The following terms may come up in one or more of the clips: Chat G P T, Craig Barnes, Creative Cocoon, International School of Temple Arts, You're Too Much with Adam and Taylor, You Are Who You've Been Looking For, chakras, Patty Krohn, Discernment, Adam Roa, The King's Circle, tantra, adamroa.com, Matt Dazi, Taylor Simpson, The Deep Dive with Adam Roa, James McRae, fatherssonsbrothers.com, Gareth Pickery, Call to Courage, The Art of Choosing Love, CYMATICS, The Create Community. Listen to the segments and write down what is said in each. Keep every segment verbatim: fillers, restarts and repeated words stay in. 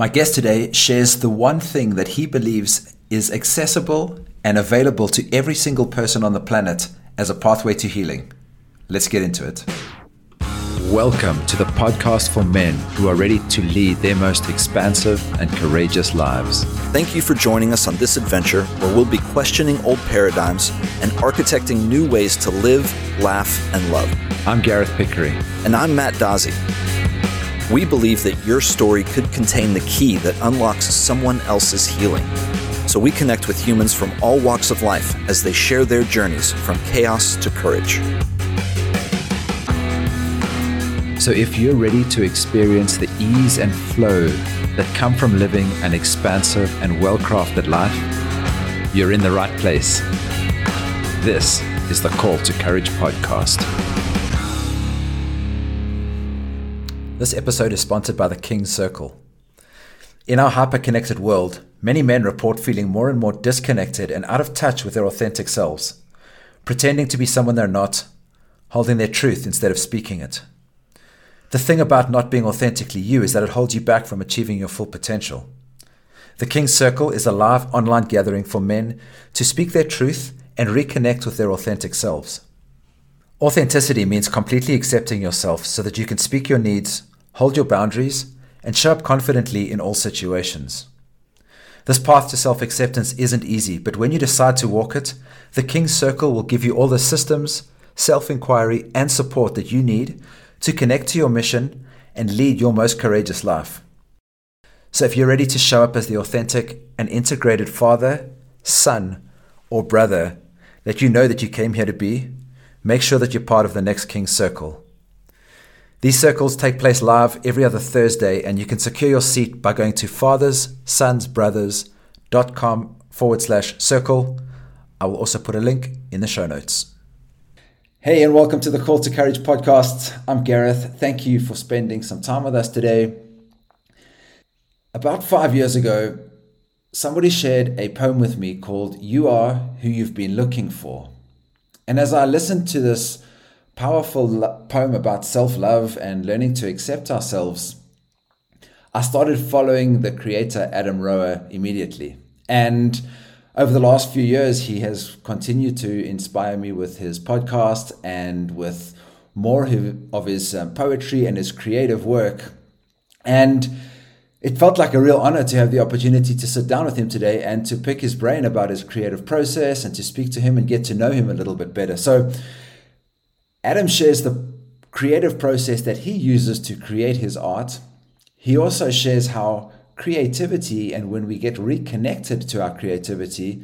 My guest today shares the one thing that he believes is accessible and available to every single person on the planet as a pathway to healing. Let's get into it. Welcome to the podcast for men who are ready to lead their most expansive and courageous lives. Thank you for joining us on this adventure where we'll be questioning old paradigms and architecting new ways to live, laugh, and love. I'm Gareth Pickery. And I'm Matt Dazi. We believe that your story could contain the key that unlocks someone else's healing. So we connect with humans from all walks of life as they share their journeys from chaos to courage. So if you're ready to experience the ease and flow that come from living an expansive and well-crafted life, you're in the right place. This is the Call to Courage podcast. This episode is sponsored by The King's Circle. In our hyper-connected world, many men report feeling more and more disconnected and out of touch with their authentic selves, pretending to be someone they're not, holding their truth instead of speaking it. The thing about not being authentically you is that it holds you back from achieving your full potential. The King's Circle is a live online gathering for men to speak their truth and reconnect with their authentic selves. Authenticity means completely accepting yourself so that you can speak your needs, hold your boundaries, and show up confidently in all situations. This path to self-acceptance isn't easy, but when you decide to walk it, the King's Circle will give you all the systems, self-inquiry, and support that you need to connect to your mission and lead your most courageous life. So if you're ready to show up as the authentic and integrated father, son, or brother that you know that you came here to be, make sure that you're part of the next King's Circle. These circles take place live every other Thursday, and you can secure your seat by going to fathers sons brothers dot com forward slash circle. I will also put a link in the show notes. Hey, and welcome to the Call to Courage podcast. I'm Gareth. Thank you for spending some time with us today. About five years ago, somebody shared a poem with me called You Are Who You've Been Looking For. And as I listened to this powerful poem about self-love and learning to accept ourselves, I started following the creator Adam Roa immediately. And over the last few years, he has continued to inspire me with his podcast and with more of his poetry and his creative work. And it felt like a real honor to have the opportunity to sit down with him today and to pick his brain about his creative process and to speak to him and get to know him a little bit better. So Adam shares the creative process that he uses to create his art. He also shares how creativity, and when we get reconnected to our creativity,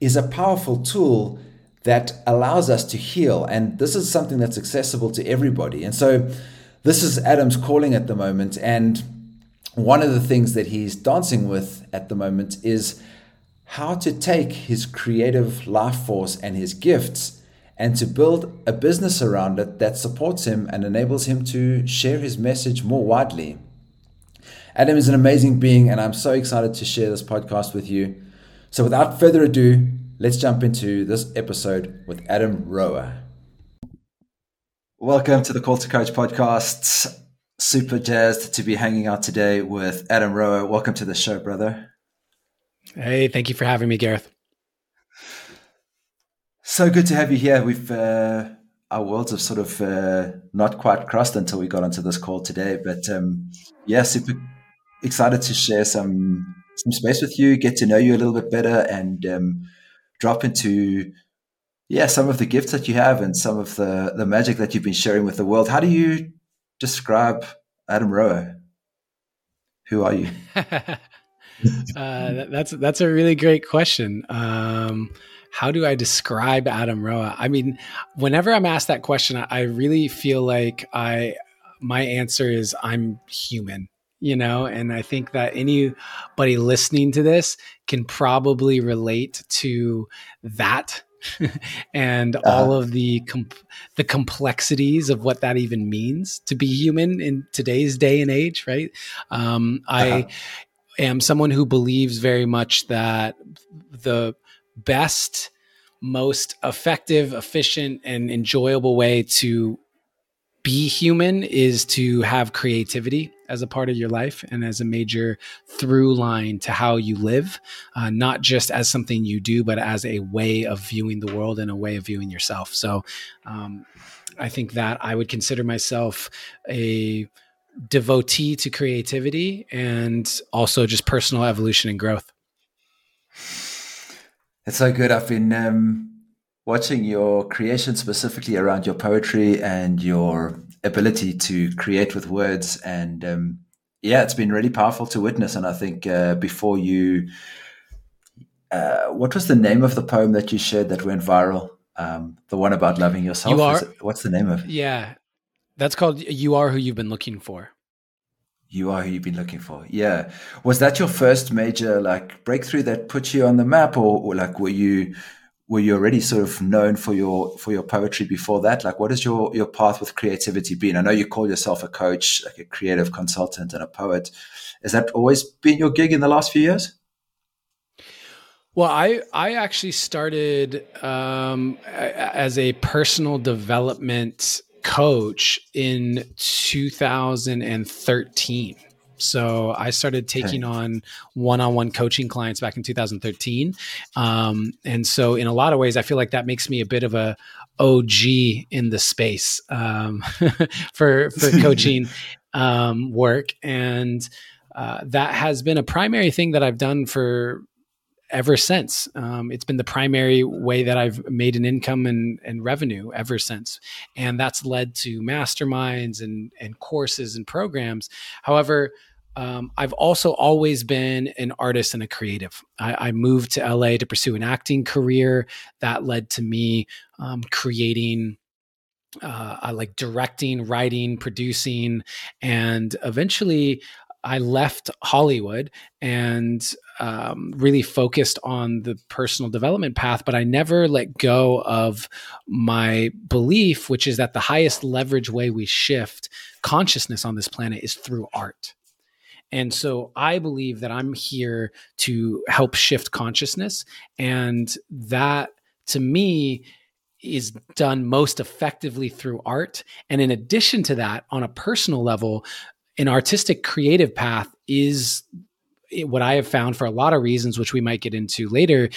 is a powerful tool that allows us to heal. And this is something that's accessible to everybody. And so this is Adam's calling at the moment. And one of the things that he's dancing with at the moment is how to take his creative life force and his gifts and to build a business around it that supports him and enables him to share his message more widely. Adam is an amazing being, and I'm so excited to share this podcast with you. So without further ado, let's jump into this episode with Adam Roa. Welcome to the Call to Courage podcast. Super jazzed to be hanging out today with Adam Roa. Welcome to the show, brother. Hey, thank you for having me, Gareth. So good to have you here. We've uh, our worlds have sort of uh, not quite crossed until we got onto this call today, but um, yeah, super excited to share some some space with you, get to know you a little bit better, and um, drop into yeah some of the gifts that you have and some of the, the magic that you've been sharing with the world. How do you describe Adam Roa? Who are you? uh, that, that's that's a really great question. Um, how do I describe Adam Roa? I mean, whenever I'm asked that question, I, I really feel like I my answer is I'm human. You know, and I think that anybody listening to this can probably relate to that and uh-huh. all of the com- the complexities of what that even means to be human in today's day and age, right? Um, uh-huh. I am someone who believes very much that the best, most effective, efficient, and enjoyable way to be human is to have creativity as a part of your life and as a major through line to how you live, uh, not just as something you do, but as a way of viewing the world and a way of viewing yourself. So um, I think that I would consider myself a devotee to creativity and also just personal evolution and growth. It's so good. I've been um, watching your creation specifically around your poetry and your ability to create with words. And um, yeah, it's been really powerful to witness. And I think uh, before you, uh, what was the name of the poem that you shared that went viral? Um, the one about loving yourself. You are, it, what's the name of it? Yeah, that's called You Are Who You've Been Looking For. You are who you've been looking for. Yeah. Was that your first major like breakthrough that put you on the map, or, or like were you were you already sort of known for your for your poetry before that? Like, what has your your path with creativity been? I know you call yourself a coach, like a creative consultant and a poet. Has that always been your gig in the last few years? Well, I I actually started um, as a personal development coach in two thousand thirteen. So I started taking on one-on-one coaching clients back in two thousand thirteen. Um, and so in a lot of ways, I feel like that makes me a bit of a O G in the space um, for, for coaching um, work. And uh, that has been a primary thing that I've done for ever since. Um, it's been the primary way that I've made an income and, and revenue ever since. And that's led to masterminds and, and courses and programs. However, um, I've also always been an artist and a creative. I, I moved to L A to pursue an acting career that led to me um, creating uh, I like directing, writing, producing, and eventually I left Hollywood and um, really focused on the personal development path, but I never let go of my belief, which is that the highest leverage way we shift consciousness on this planet is through art. And so I believe that I'm here to help shift consciousness. And that, to me, is done most effectively through art. And in addition to that, on a personal level, an artistic creative path is what I have found, for a lot of reasons, which we might get into later,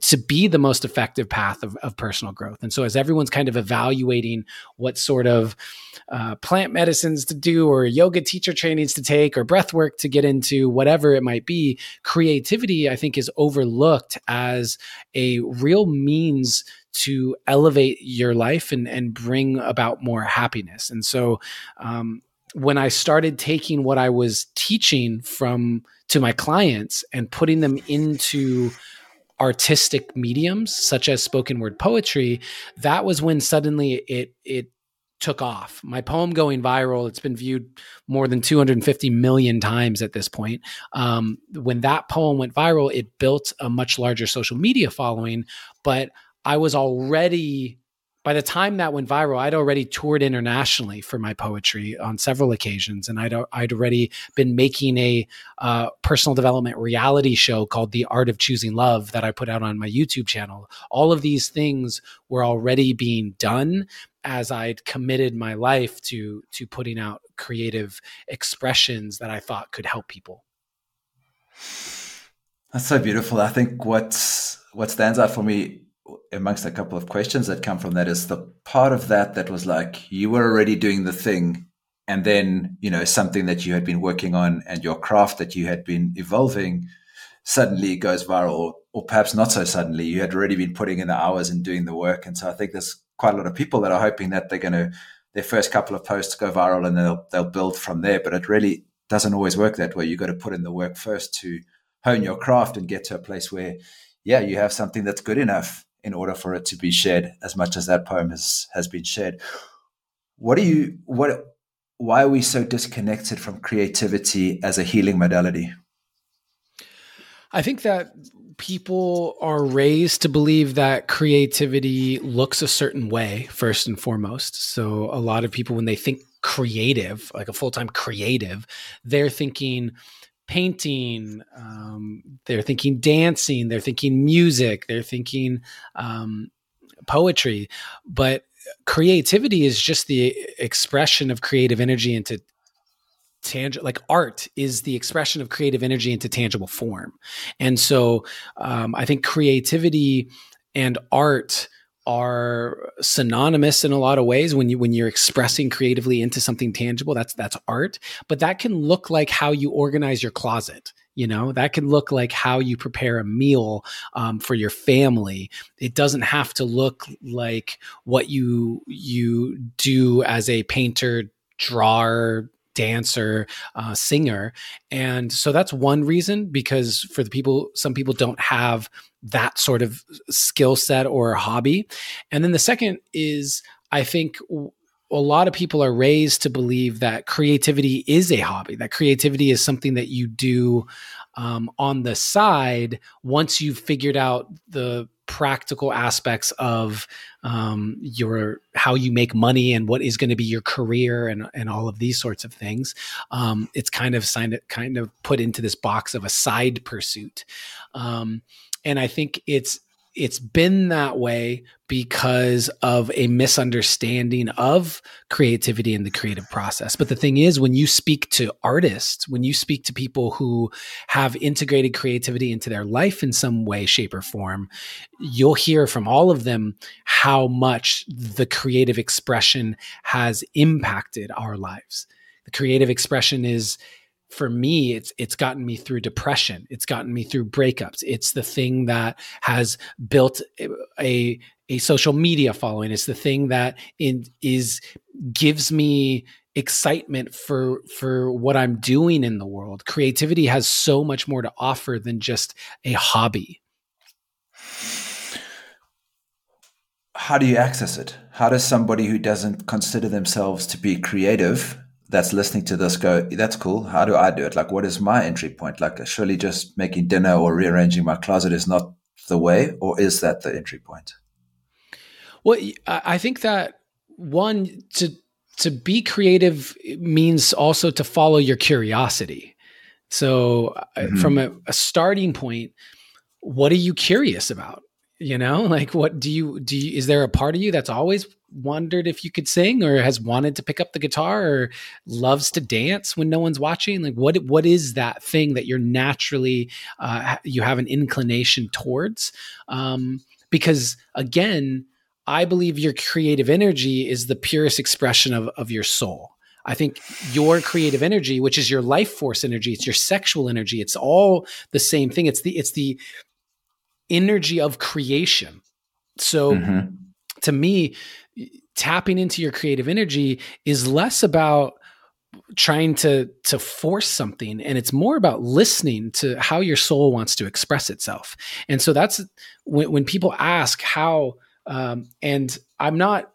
to be the most effective path of, of personal growth. And so as everyone's kind of evaluating what sort of uh, plant medicines to do, or yoga teacher trainings to take, or breath work to get into, whatever it might be, creativity, I think, is overlooked as a real means to elevate your life and, and bring about more happiness. And so, um, when I started taking what I was teaching from to my clients and putting them into artistic mediums such as spoken word poetry, that was when suddenly it it took off. My poem going viral, it's been viewed more than two hundred fifty million times at this point. Um, when that poem went viral, it built a much larger social media following, but I was already... by the time that went viral, I'd already toured internationally for my poetry on several occasions, and I'd, I'd already been making a uh, personal development reality show called The Art of Choosing Love that I put out on my YouTube channel. All of these things were already being done as I'd committed my life to, to putting out creative expressions that I thought could help people. That's so beautiful. I think what's, what stands out for me amongst a couple of questions that come from that is the part of that that was like, you were already doing the thing, and then, you know, something that you had been working on and your craft that you had been evolving suddenly goes viral, or, or perhaps not so suddenly. You had already been putting in the hours and doing the work. And so I think there's quite a lot of people that are hoping that they're going to, their first couple of posts go viral and they'll, they'll build from there. But it really doesn't always work that way. You got to put in the work first to hone your craft and get to a place where, yeah, you have something that's good enough in order for it to be shared as much as that poem has, has been shared. What do you, what, why are we so disconnected from creativity as a healing modality? I think that people are raised to believe that creativity looks a certain way, first and foremost. So a lot of people, when they think creative, like a full-time creative, they're thinking painting, um, they're thinking dancing, they're thinking music, they're thinking um, poetry. But creativity is just the expression of creative energy into tangible, like art is the expression of creative energy into tangible form. And so um, I think creativity and art are synonymous in a lot of ways. When you, when you're expressing creatively into something tangible, that's, that's art, but that can look like how you organize your closet. You know, that can look like how you prepare a meal um, for your family. It doesn't have to look like what you, you do as a painter, drawer, dancer, uh, singer. And so that's one reason, because for the people, some people don't have that sort of skill set or hobby. And then the second is, I think w- a lot of people are raised to believe that creativity is a hobby, that creativity is something that you do um, on the side once you've figured out the practical aspects of um, your, how you make money and what is going to be your career and, and all of these sorts of things. Um, it's kind of signed, kind of put into this box of a side pursuit. Um, and I think it's, it's been that way because of a misunderstanding of creativity and the creative process. But the thing is, when you speak to artists, when you speak to people who have integrated creativity into their life in some way, shape, or form, you'll hear from all of them how much the creative expression has impacted our lives. The creative expression is, for me, it's it's gotten me through depression. It's gotten me through breakups. It's the thing that has built a a social media following. It's the thing that in, is gives me excitement for for what I'm doing in the world. Creativity has so much more to offer than just a hobby. How do you access it? How does somebody who doesn't consider themselves to be creative that's listening to this go, that's cool, how do I do it? Like, what is my entry point? Like, surely just making dinner or rearranging my closet is not the way, or is that the entry point? Well, I think that one, to, to be creative means also to follow your curiosity. So mm-hmm. from a, a starting point, what are you curious about? You know, like what do you, do you, is there a part of you that's always wondered if you could sing, or has wanted to pick up the guitar, or loves to dance when no one's watching? Like what, what is that thing that you're naturally, uh, you have an inclination towards? Um, because again, I believe your creative energy is the purest expression of, of your soul. I think your creative energy, which is your life force energy, it's your sexual energy, it's all the same thing. It's the, it's the energy of creation. So mm-hmm. to me, tapping into your creative energy is less about trying to, to force something. And it's more about listening to how your soul wants to express itself. And so that's when, when people ask how, um, and I'm not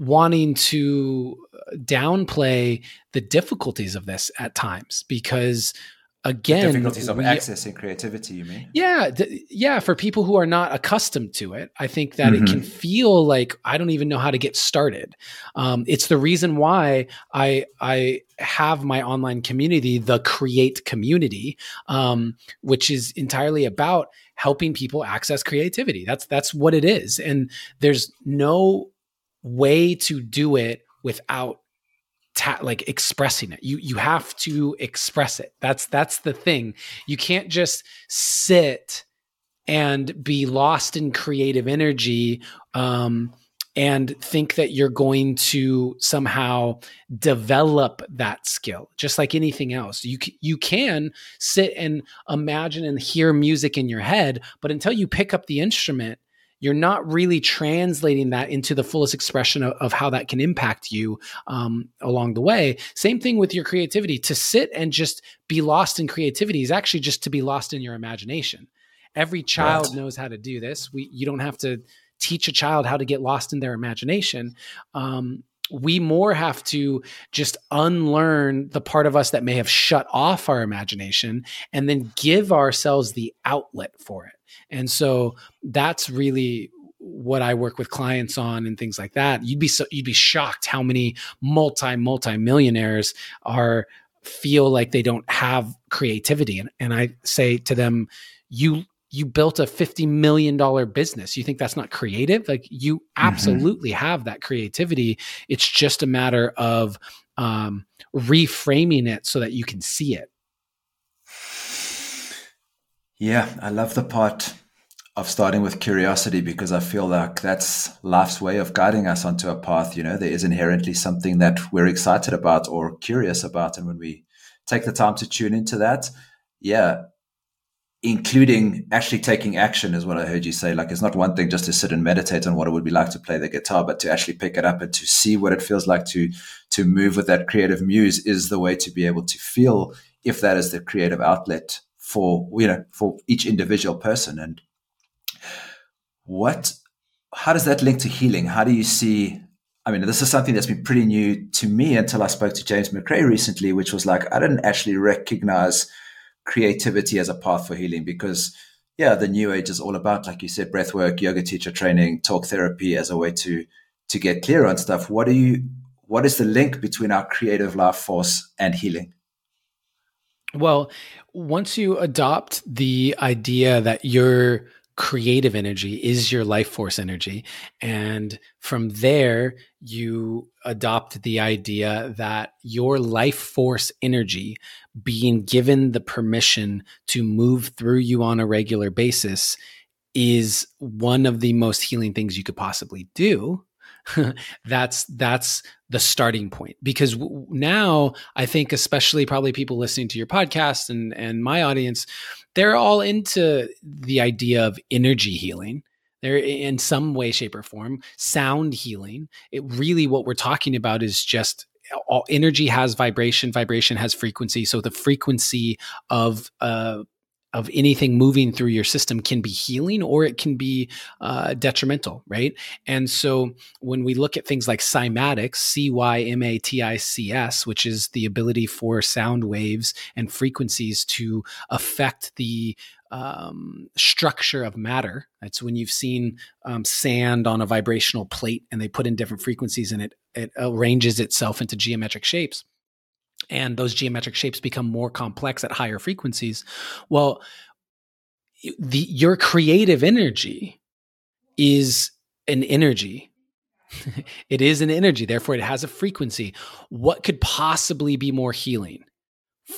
wanting to downplay the difficulties of this at times, because again, the difficulties of we, accessing creativity, you mean? Yeah. Th- yeah. For people who are not accustomed to it, I think that mm-hmm. it can feel like, I don't even know how to get started. Um, it's the reason why I, I have my online community, The Create Community, um, which is entirely about helping people access creativity. That's, that's what it is. And there's no way to do it without Ta- like expressing it. You, you have to express it. That's, that's the thing. You can't just sit and be lost in creative energy, um, and think that you're going to somehow develop that skill. Just like anything else, you c- you can sit and imagine and hear music in your head, but until you pick up the instrument, you're not really translating that into the fullest expression of, of how that can impact you um, along the way. Same thing with your creativity. To sit and just be lost in creativity is actually just to be lost in your imagination. Every child right. knows how to do this. We, you don't have to teach a child how to get lost in their imagination. Um, we more have to just unlearn the part of us that may have shut off our imagination and then give ourselves the outlet for it. And so that's really what I work with clients on and things like that. You'd be so, you'd be shocked how many multi multi millionaires are feel like they don't have creativity. And, and I say to them, you, you built a fifty million dollars business. You think that's not creative? Like, you absolutely mm-hmm. have that creativity. It's just a matter of um, reframing it so that you can see it. Yeah, I love the part of starting with curiosity, because I feel like that's life's way of guiding us onto a path. You know, there is inherently something that we're excited about or curious about. And when we take the time to tune into that, yeah, including actually taking action is what I heard you say. Like, it's not one thing just to sit and meditate on what it would be like to play the guitar, but to actually pick it up and to see what it feels like to, to move with that creative muse is the way to be able to feel if that is the creative outlet for, you know, for each individual person. And What, how does that link to healing? How do you see, I mean, this is something that's been pretty new to me until I spoke to James McRae recently, which was like, I didn't actually recognize creativity as a path for healing, because yeah, the new age is all about, like you said, breath work, yoga teacher training, talk therapy as a way to, to get clear on stuff. What do you, what is the link between our creative life force and healing? Well, once you adopt the idea that you're creative energy is your life force energy. And from there, you adopt the idea that your life force energy being given the permission to move through you on a regular basis is one of the most healing things you could possibly do. that's that's the starting point, because w- now I think, especially probably people listening to your podcast and and my audience, they're all into the idea of energy healing. They're in some way, shape, or form, sound healing. It really, what we're talking about is just all energy has vibration. Vibration has frequency. So the frequency of uh of anything moving through your system can be healing, or it can be uh, detrimental, right? And so when we look at things like cymatics, C Y M A T I C S, which is the ability for sound waves and frequencies to affect the um, structure of matter. That's when you've seen um, sand on a vibrational plate and they put in different frequencies and it, it arranges itself into geometric shapes. And those geometric shapes become more complex at higher frequencies. Well, the, your creative energy is an energy. It is an energy. Therefore, it has a frequency. What could possibly be more healing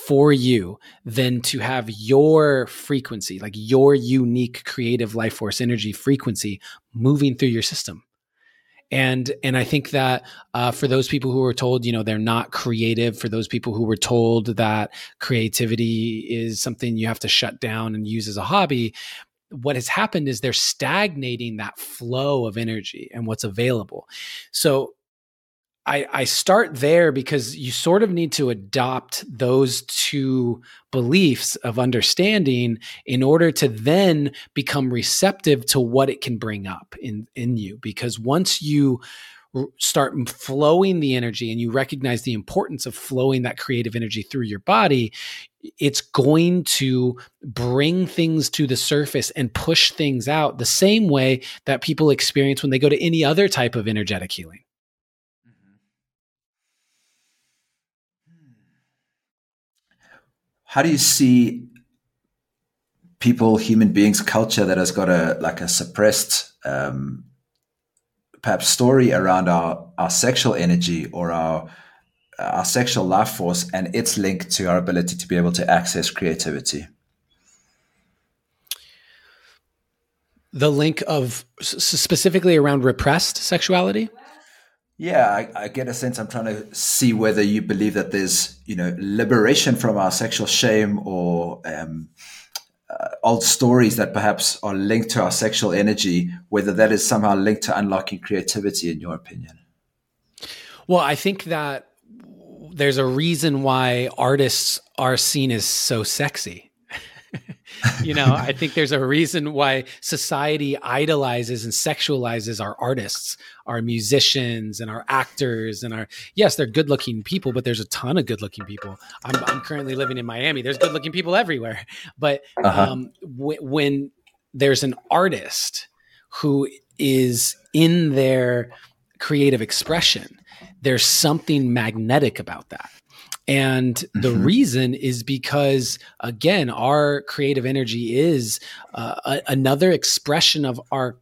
for you than to have your frequency, like your unique creative life force energy frequency, moving through your system? And and I think that uh, for those people who were told, you know, they're not creative, for those people who were told that creativity is something you have to shut down and use as a hobby, what has happened is they're stagnating that flow of energy and what's available. So I, I start there, because you sort of need to adopt those two beliefs of understanding in order to then become receptive to what it can bring up in, in you. Because once you r- start flowing the energy and you recognize the importance of flowing that creative energy through your body, it's going to bring things to the surface and push things out the same way that people experience when they go to any other type of energetic healing. How do you see people, human beings, culture that has got a like a suppressed um, perhaps story around our, our sexual energy or our our sexual life force and its link to our ability to be able to access creativity? The link of specifically around repressed sexuality? Yeah, I, I get a sense. I'm trying to see whether you believe that there's, you know, liberation from our sexual shame or um, uh, old stories that perhaps are linked to our sexual energy, whether that is somehow linked to unlocking creativity, in your opinion. Well, I think that there's a reason why artists are seen as so sexy. You know, I think there's a reason why society idolizes and sexualizes our artists, our musicians and our actors and our, yes, they're good looking people, but there's a ton of good looking people. I'm, I'm currently living in Miami. There's good looking people everywhere. But uh-huh. um, w- when there's an artist who is in their creative expression, there's something magnetic about that. And the mm-hmm. reason is because, again, our creative energy is uh, a, another expression of our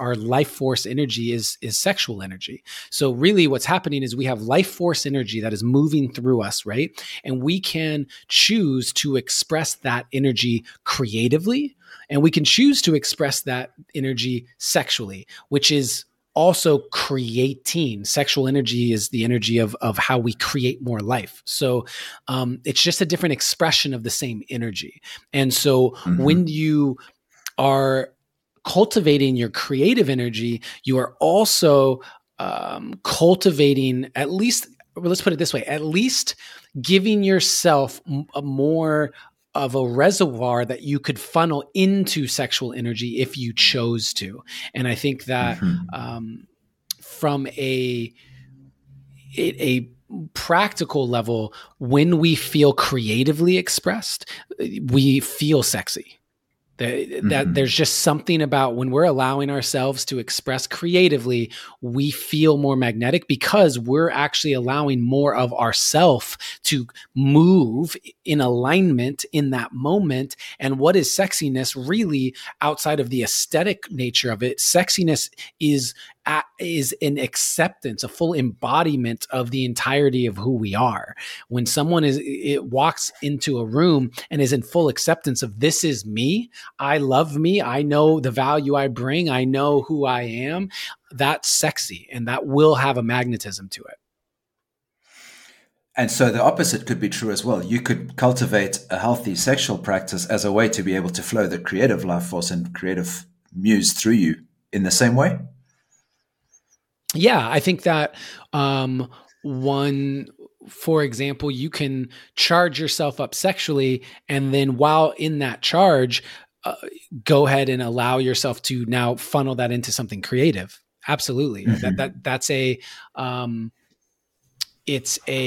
our life force energy is is sexual energy. So really what's happening is we have life force energy that is moving through us, right? And we can choose to express that energy creatively, and we can choose to express that energy sexually, which is also creating. Sexual energy is the energy of, of how we create more life. So um, it's just a different expression of the same energy. And so mm-hmm. when you are cultivating your creative energy, you are also um, cultivating, at least, let's put it this way, at least giving yourself a more of a reservoir that you could funnel into sexual energy if you chose to. And I think that mm-hmm. um, from a, a practical level, when we feel creatively expressed, we feel sexy. That, that mm-hmm. there's just something about when we're allowing ourselves to express creatively, we feel more magnetic because we're actually allowing more of ourself to move in alignment in that moment. And what is sexiness really outside of the aesthetic nature of it? Sexiness is Uh, is an acceptance, a full embodiment of the entirety of who we are. When someone is it walks into a room and is in full acceptance of this is me, I love me, I know the value I bring, I know who I am, that's sexy, and that will have a magnetism to it. And so the opposite could be true as well. You could cultivate a healthy sexual practice as a way to be able to flow the creative life force and creative muse through you in the same way. Yeah, I think that um, one, for example, you can charge yourself up sexually, and then while in that charge, uh, go ahead and allow yourself to now funnel that into something creative. Absolutely, mm-hmm. that that that's a um, it's a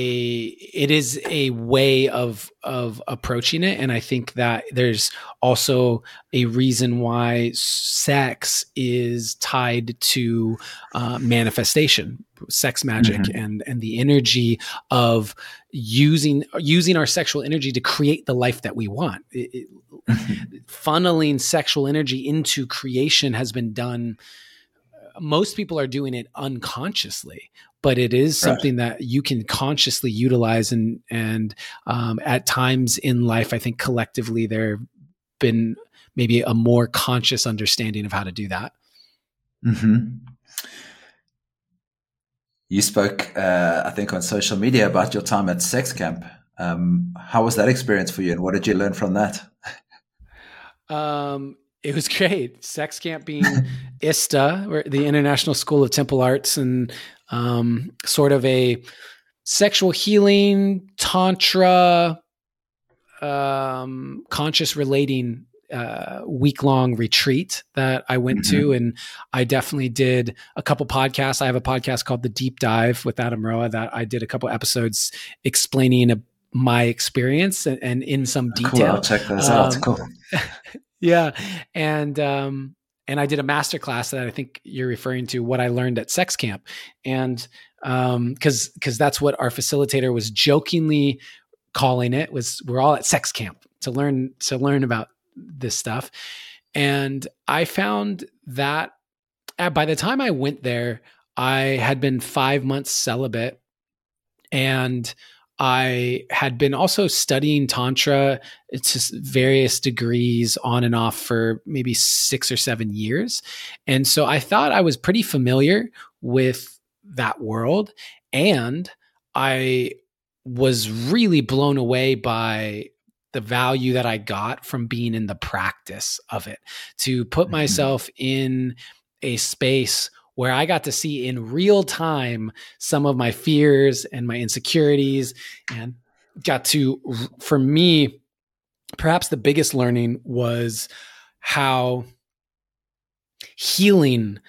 it is a way of of approaching it, and I think that there's also a reason why sex is tied to uh, manifestation, sex magic, mm-hmm. and and the energy of using using our sexual energy to create the life that we want. It, it, mm-hmm. Funneling sexual energy into creation has been done. Most people are doing it unconsciously, but it is something right. that you can consciously utilize. And, and um, at times in life, I think collectively there have been maybe a more conscious understanding of how to do that. Mm-hmm. You spoke, uh, I think, on social media about your time at Sex Camp. Um, how was that experience for you, and what did you learn from that? um, It was great. Sex Camp being I S T A, or the International School of Temple Arts, and um, sort of a sexual healing, tantra, um, conscious relating uh, week-long retreat that I went mm-hmm. to. And I definitely did a couple podcasts. I have a podcast called The Deep Dive with Adam Roa that I did a couple episodes explaining a, my experience and, and in some detail. Cool. I'll check those um, out. Cool. Yeah. And, um, and I did a masterclass that I think you're referring to, what I learned at Sex Camp. And, um, cause, cause that's what our facilitator was jokingly calling it, was we're all at Sex Camp to learn, to learn about this stuff. And I found that by the time I went there, I had been five months celibate, and I had been also studying Tantra to various degrees on and off for maybe six or seven years. And so I thought I was pretty familiar with that world. And I was really blown away by the value that I got from being in the practice of it, to put mm-hmm. myself in a space where I got to see in real time some of my fears and my insecurities, and got to, for me, perhaps the biggest learning was how healing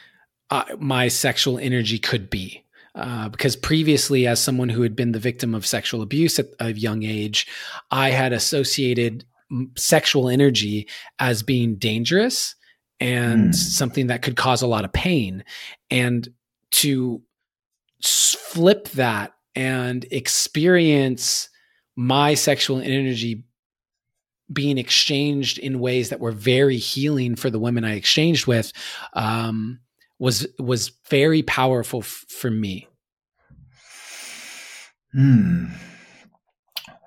uh, my sexual energy could be. Uh, because previously, as someone who had been the victim of sexual abuse at a young age, I had associated sexual energy as being dangerous and mm. something that could cause a lot of pain. And to flip that and experience my sexual energy being exchanged in ways that were very healing for the women I exchanged with, um, was, was very powerful f- for me. Hmm.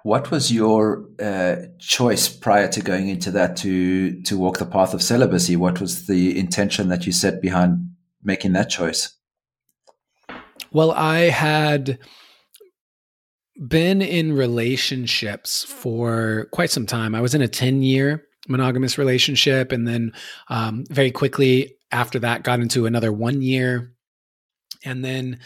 What was your uh, choice prior to going into that to, to walk the path of celibacy? What was the intention that you set behind making that choice? Well, I had been in relationships for quite some time. I was in a ten-year monogamous relationship, and then um, very quickly after that got into another one year. And then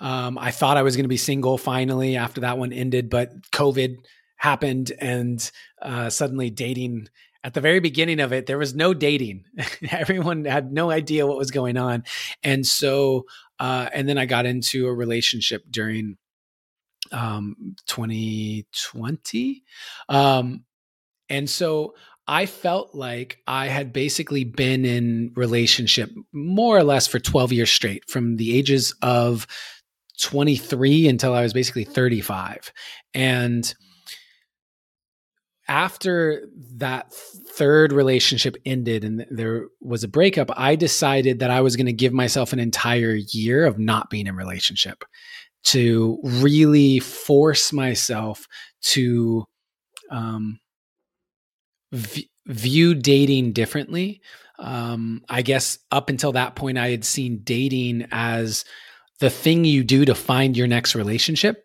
um, I thought I was going to be single finally after that one ended, but COVID happened, and uh, suddenly dating at the very beginning of it, there was no dating. Everyone had no idea what was going on. And so, uh, and then I got into a relationship during um, twenty twenty. Um, and so I felt like I had basically been in relationship more or less for twelve years straight, from the ages of twenty-three until I was basically thirty-five. And after that third relationship ended and there was a breakup, I decided that I was going to give myself an entire year of not being in relationship to really force myself to um, v- view dating differently. Um, I guess up until that point, I had seen dating as the thing you do to find your next relationship.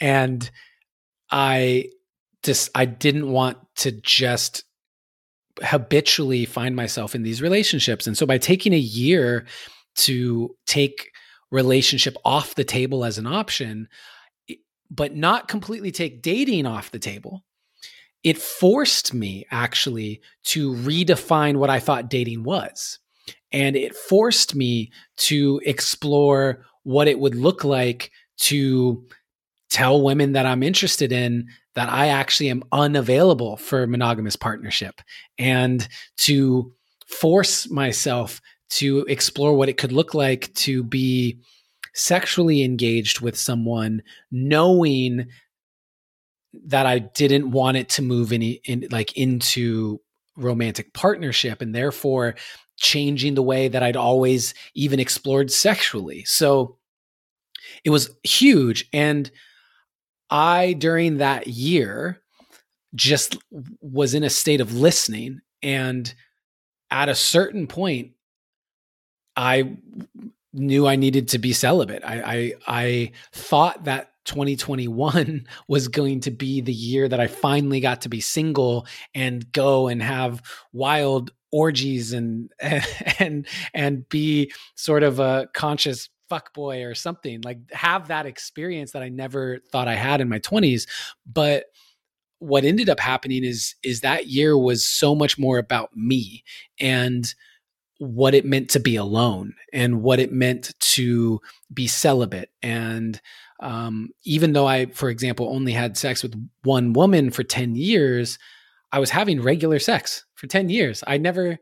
And I... Just, I didn't want to just habitually find myself in these relationships. And so by taking a year to take relationship off the table as an option, but not completely take dating off the table, it forced me actually to redefine what I thought dating was. And it forced me to explore what it would look like to tell women that I'm interested in that I actually am unavailable for monogamous partnership, and to force myself to explore what it could look like to be sexually engaged with someone, knowing that I didn't want it to move any in, like into romantic partnership, and therefore changing the way that I'd always even explored sexually. So it was huge. And I, during that year, just was in a state of listening. And at a certain point, I knew I needed to be celibate. I, I, I thought that twenty twenty-one was going to be the year that I finally got to be single and go and have wild orgies and, and, and be sort of a conscious fuck boy or something, like have that experience that I never thought I had in my twenties. But what ended up happening is, is that year was so much more about me and what it meant to be alone and what it meant to be celibate. And um, even though I, for example, only had sex with one woman for ten years, I was having regular sex for ten years. I never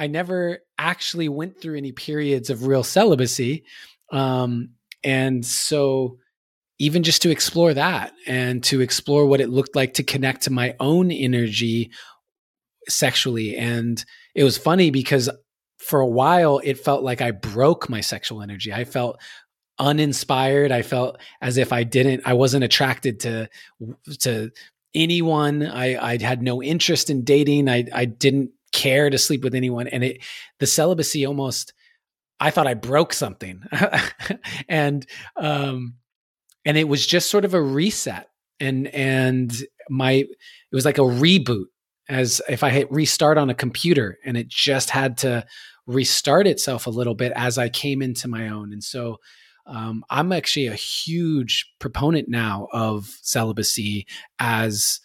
I never actually went through any periods of real celibacy. Um, and so even just to explore that and to explore what it looked like to connect to my own energy sexually. And it was funny because for a while it felt like I broke my sexual energy. I felt uninspired. I felt as if I didn't, I wasn't attracted to, to anyone. I, I had no interest in dating. I, I didn't care to sleep with anyone. And it, the celibacy almost, I thought I broke something. and, um, and it was just sort of a reset, and, and my, it was like a reboot, as if I hit restart on a computer, and it just had to restart itself a little bit as I came into my own. And so, um, I'm actually a huge proponent now of celibacy as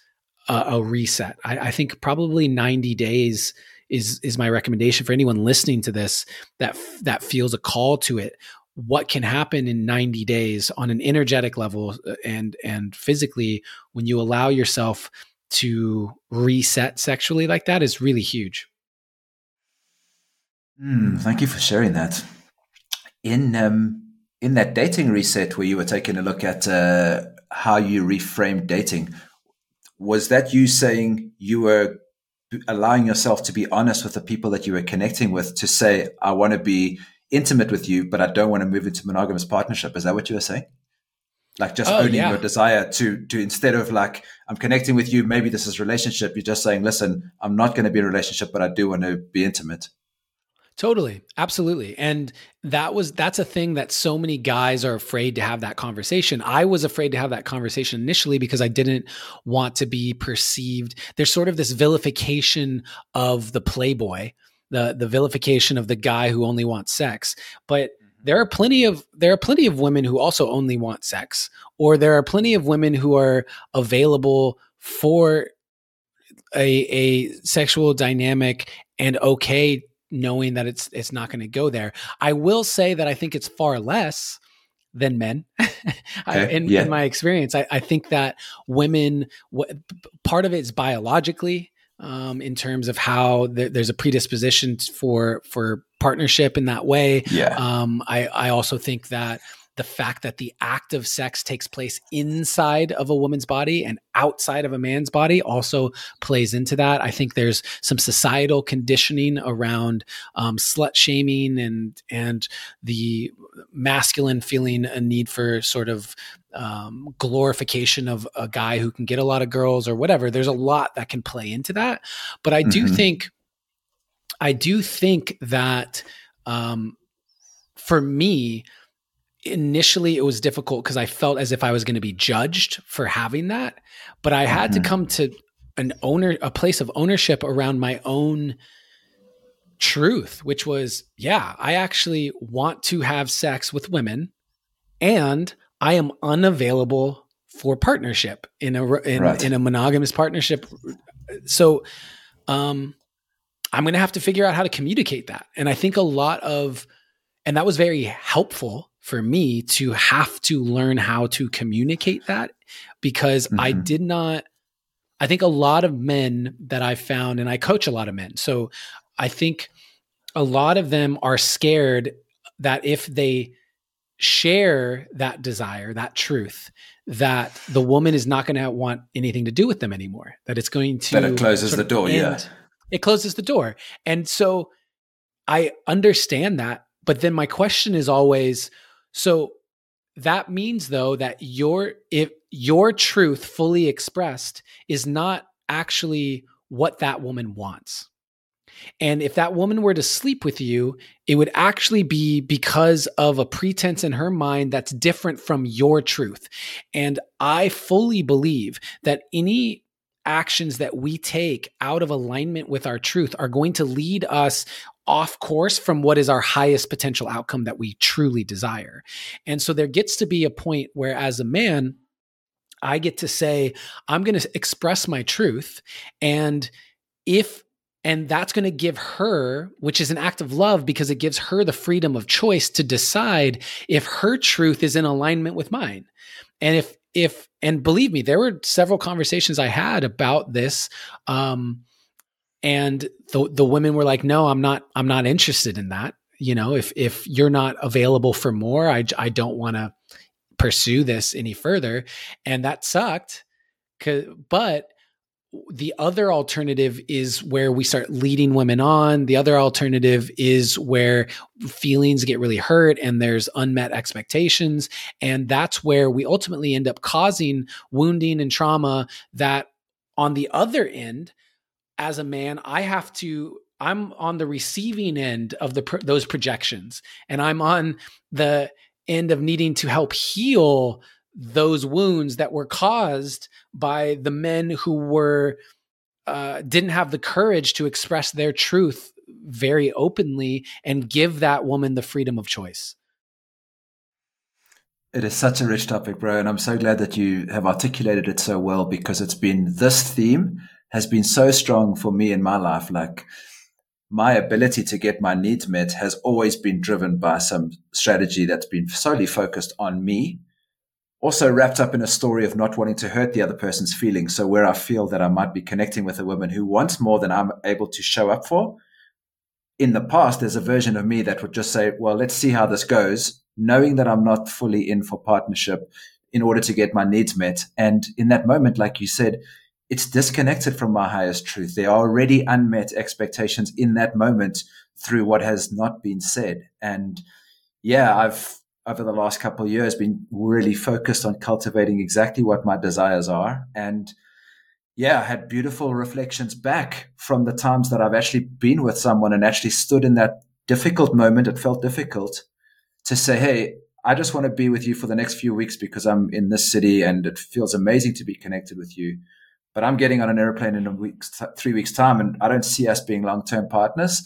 Uh, a reset. I, I think probably ninety days is is my recommendation for anyone listening to this that that feels a call to it. What can happen in ninety days on an energetic level and and physically when you allow yourself to reset sexually like that is really huge. Mm, thank you for sharing that. In um in that dating reset where you were taking a look at uh, how you reframed dating. Was that you saying you were allowing yourself to be honest with the people that you were connecting with to say, I want to be intimate with you, but I don't want to move into monogamous partnership? Is that what you were saying? Like just oh, owning yeah. your desire to, to instead of like, I'm connecting with you, maybe this is relationship. You're just saying, listen, I'm not going to be in a relationship, but I do want to be intimate. Totally. Absolutely. And that was, that's a thing that so many guys are afraid to have that conversation. I was afraid to have that conversation initially because I didn't want to be perceived. There's sort of this vilification of the playboy, the, the vilification of the guy who only wants sex, but There are plenty of there are plenty of women who also only want sex, or there are plenty of women who are available for a, a sexual dynamic and okay knowing that it's it's not going to go there. I will say that I think it's far less than men. I, in, yeah. in my experience, I, I think that women, w- part of it is biologically. Um, in terms of how th- there's a predisposition for for partnership in that way. Yeah. Um, I, I also think that the fact that the act of sex takes place inside of a woman's body and outside of a man's body also plays into that. I think there's some societal conditioning around um, slut shaming and and the masculine feeling a need for sort of um, glorification of a guy who can get a lot of girls or whatever. There's a lot that can play into that. But I mm-hmm. do think, I do think that um, for me, initially, it was difficult because I felt as if I was going to be judged for having that, but I had mm-hmm. to come to an owner, a place of ownership around my own truth, which was, yeah, I actually want to have sex with women, and I am unavailable for partnership in a in, right. in a monogamous partnership. So, um, I'm going to have to figure out how to communicate that, and I think a lot of, and that was very helpful for me to have to learn how to communicate that, because mm-hmm. I did not, I think a lot of men that I found, and I coach a lot of men, so I think a lot of them are scared that if they share that desire, that truth, that the woman is not going to want anything to do with them anymore, that it's going to- That it closes the door, end. yeah. It closes the door. And so I understand that, but then my question is always, so that means though that your if your truth fully expressed is not actually what that woman wants. And if that woman were to sleep with you, it would actually be because of a pretense in her mind that's different from your truth. And I fully believe that any actions that we take out of alignment with our truth are going to lead us off course from what is our highest potential outcome that we truly desire. And so there gets to be a point where, as a man, I get to say, I'm going to express my truth. And if, and that's going to give her, which is an act of love because it gives her the freedom of choice to decide if her truth is in alignment with mine. And if, if, and believe me, there were several conversations I had about this, um, And the the women were like, no, I'm not, I'm not interested in that. You know, if, if you're not available for more, I, I don't want to pursue this any further. And that sucked. But the other alternative is where we start leading women on. The other alternative is where feelings get really hurt and there's unmet expectations. And that's where we ultimately end up causing wounding and trauma that on the other end, as a man, I have to, I'm on the receiving end of the those projections, and I'm on the end of needing to help heal those wounds that were caused by the men who were, uh, didn't have the courage to express their truth very openly and give that woman the freedom of choice. It is such a rich topic, bro. And I'm so glad that you have articulated it so well, because it's been this theme has been so strong for me in my life. Like my ability to get my needs met has always been driven by some strategy that's been solely focused on me, also wrapped up in a story of not wanting to hurt the other person's feelings. So where I feel that I might be connecting with a woman who wants more than I'm able to show up for, in the past, there's a version of me that would just say, well, let's see how this goes, knowing that I'm not fully in for partnership, in order to get my needs met. And in that moment, like you said, it's disconnected from my highest truth. There are already unmet expectations in that moment through what has not been said. And yeah, I've, over the last couple of years, been really focused on cultivating exactly what my desires are. And yeah, I had beautiful reflections back from the times that I've actually been with someone and actually stood in that difficult moment. It felt difficult to say, hey, I just want to be with you for the next few weeks because I'm in this city and it feels amazing to be connected with you. But I'm getting on an airplane in a week, three weeks time, and I don't see us being long-term partners.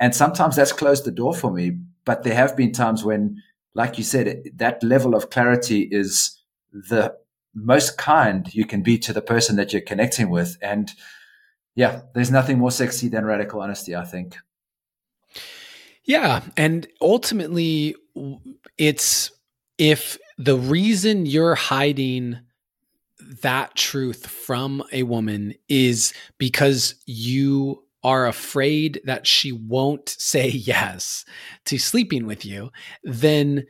And sometimes that's closed the door for me. But there have been times when, like you said, that level of clarity is the most kind you can be to the person that you're connecting with. And yeah, there's nothing more sexy than radical honesty, I think. Yeah. And ultimately, it's if the reason you're hiding that truth from a woman is because you are afraid that she won't say yes to sleeping with you, then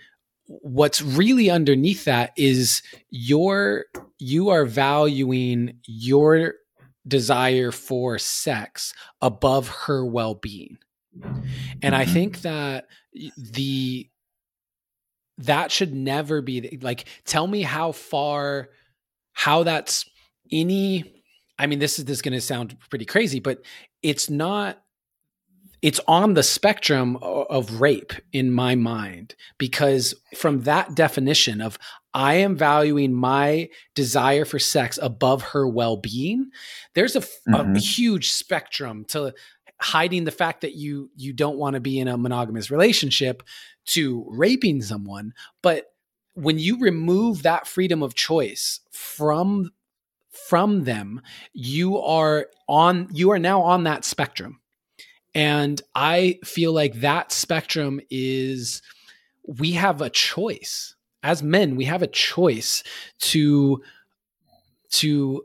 what's really underneath that is your, you are valuing your desire for sex above her well-being. And I think that the, that should never be like, tell me how far, how that's any, I mean, this is, this is going to sound pretty crazy, but it's not, it's on the spectrum of rape in my mind, because from that definition of I am valuing my desire for sex above her well-being, there's a, mm-hmm. a huge spectrum to hiding the fact that you, you don't want to be in a monogamous relationship to raping someone. But when you remove that freedom of choice from, from them, you are on, you are now on that spectrum. And I feel like that spectrum is, we have a choice as men, we have a choice to, to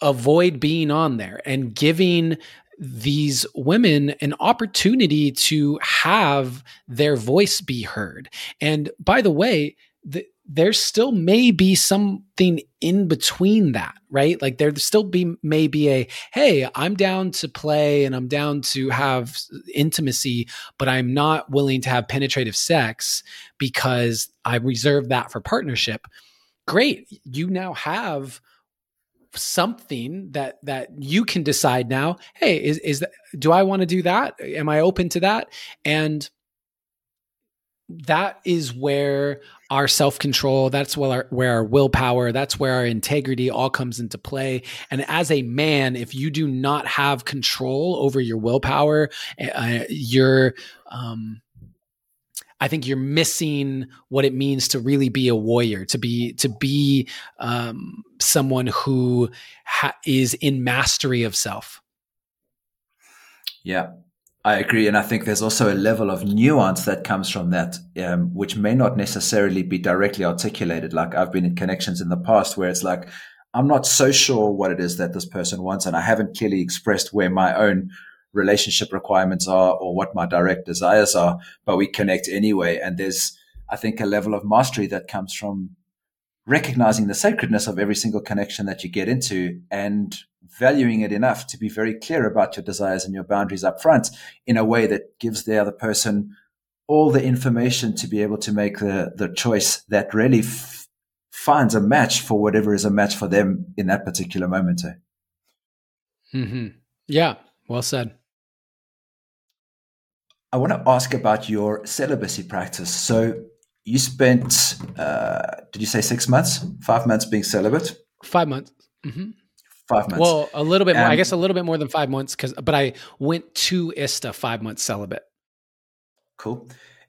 avoid being on there and giving these women an opportunity to have their voice be heard. And by the way, the, there still may be something in between that, right? Like there still be maybe a, hey, I'm down to play and I'm down to have intimacy, but I'm not willing to have penetrative sex because I reserve that for partnership. Great. You now have something that, that you can decide now, hey, is, is that, do I want to do that? Am I open to that? And that is where our self-control, that's where our, where our willpower, that's where our integrity all comes into play. And as a man, if you do not have control over your willpower, uh, you're, um, I think you're missing what it means to really be a warrior, to be, to be um, someone who ha- is in mastery of self. Yeah. I agree. And I think there's also a level of nuance that comes from that, um, which may not necessarily be directly articulated. Like I've been in connections in the past where it's like, I'm not so sure what it is that this person wants. And I haven't clearly expressed where my own relationship requirements are or what my direct desires are, but we connect anyway. And there's, I think, a level of mastery that comes from recognizing the sacredness of every single connection that you get into and valuing it enough to be very clear about your desires and your boundaries up front in a way that gives the other person all the information to be able to make the, the choice that really f- finds a match for whatever is a match for them in that particular moment. Mm-hmm. Yeah, well said. I want to ask about your celibacy practice. So you spent, uh, did you say six months, five months being celibate? Five months. Mm-hmm. Five months. Well, a little bit more, um, I guess a little bit more than five months, because, but I went to I S T A five months celibate. Cool.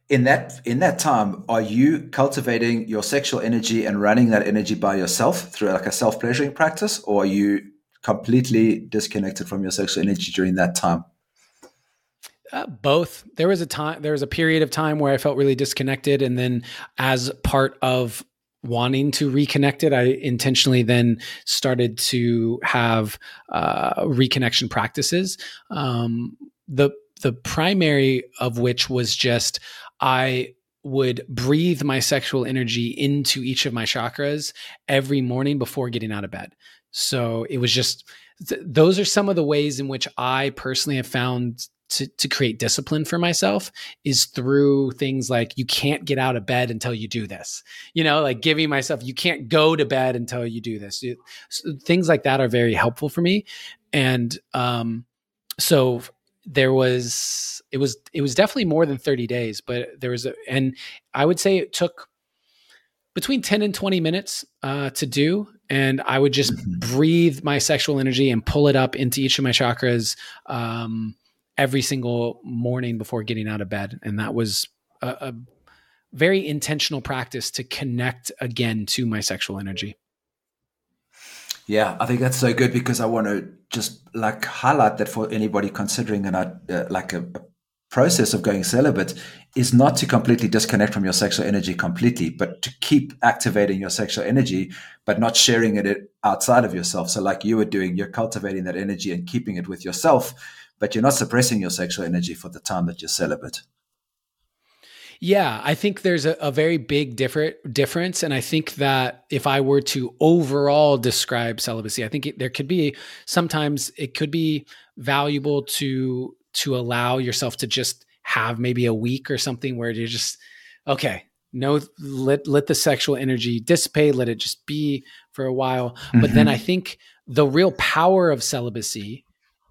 In that, in that time, are you cultivating your sexual energy and running that energy by yourself through like a self-pleasuring practice, or are you completely disconnected from your sexual energy during that time? Uh, both. There was a time, there was a period of time where I felt really disconnected. And then as part of wanting to reconnect it, I intentionally then started to have uh, reconnection practices. Um, the the primary of which was just I would breathe my sexual energy into each of my chakras every morning before getting out of bed. So it was just, th- those are some of the ways in which I personally have found to, to create discipline for myself, is through things like, you can't get out of bed until you do this, you know, like giving myself, you can't go to bed until you do this. It, so things like that are very helpful for me. And um, so there was, it was, it was definitely more than thirty days, but there was, a, and I would say it took between ten and twenty minutes uh, to do. And I would just mm-hmm. breathe my sexual energy and pull it up into each of my chakras, um, every single morning before getting out of bed. And that was a, a very intentional practice to connect again to my sexual energy. Yeah, I think that's so good, because I want to just like highlight that for anybody considering an, uh, like a, a process of going celibate, is not to completely disconnect from your sexual energy completely, but to keep activating your sexual energy, but not sharing it outside of yourself. So like you were doing, you're cultivating that energy and keeping it with yourself, but you're not suppressing your sexual energy for the time that you're celibate. Yeah, I think there's a, a very big different difference. And I think that if I were to overall describe celibacy, I think it, there could be, sometimes it could be valuable to, to allow yourself to just have maybe a week or something where you're just, okay, no, let, let the sexual energy dissipate, let it just be for a while. Mm-hmm. But then I think the real power of celibacy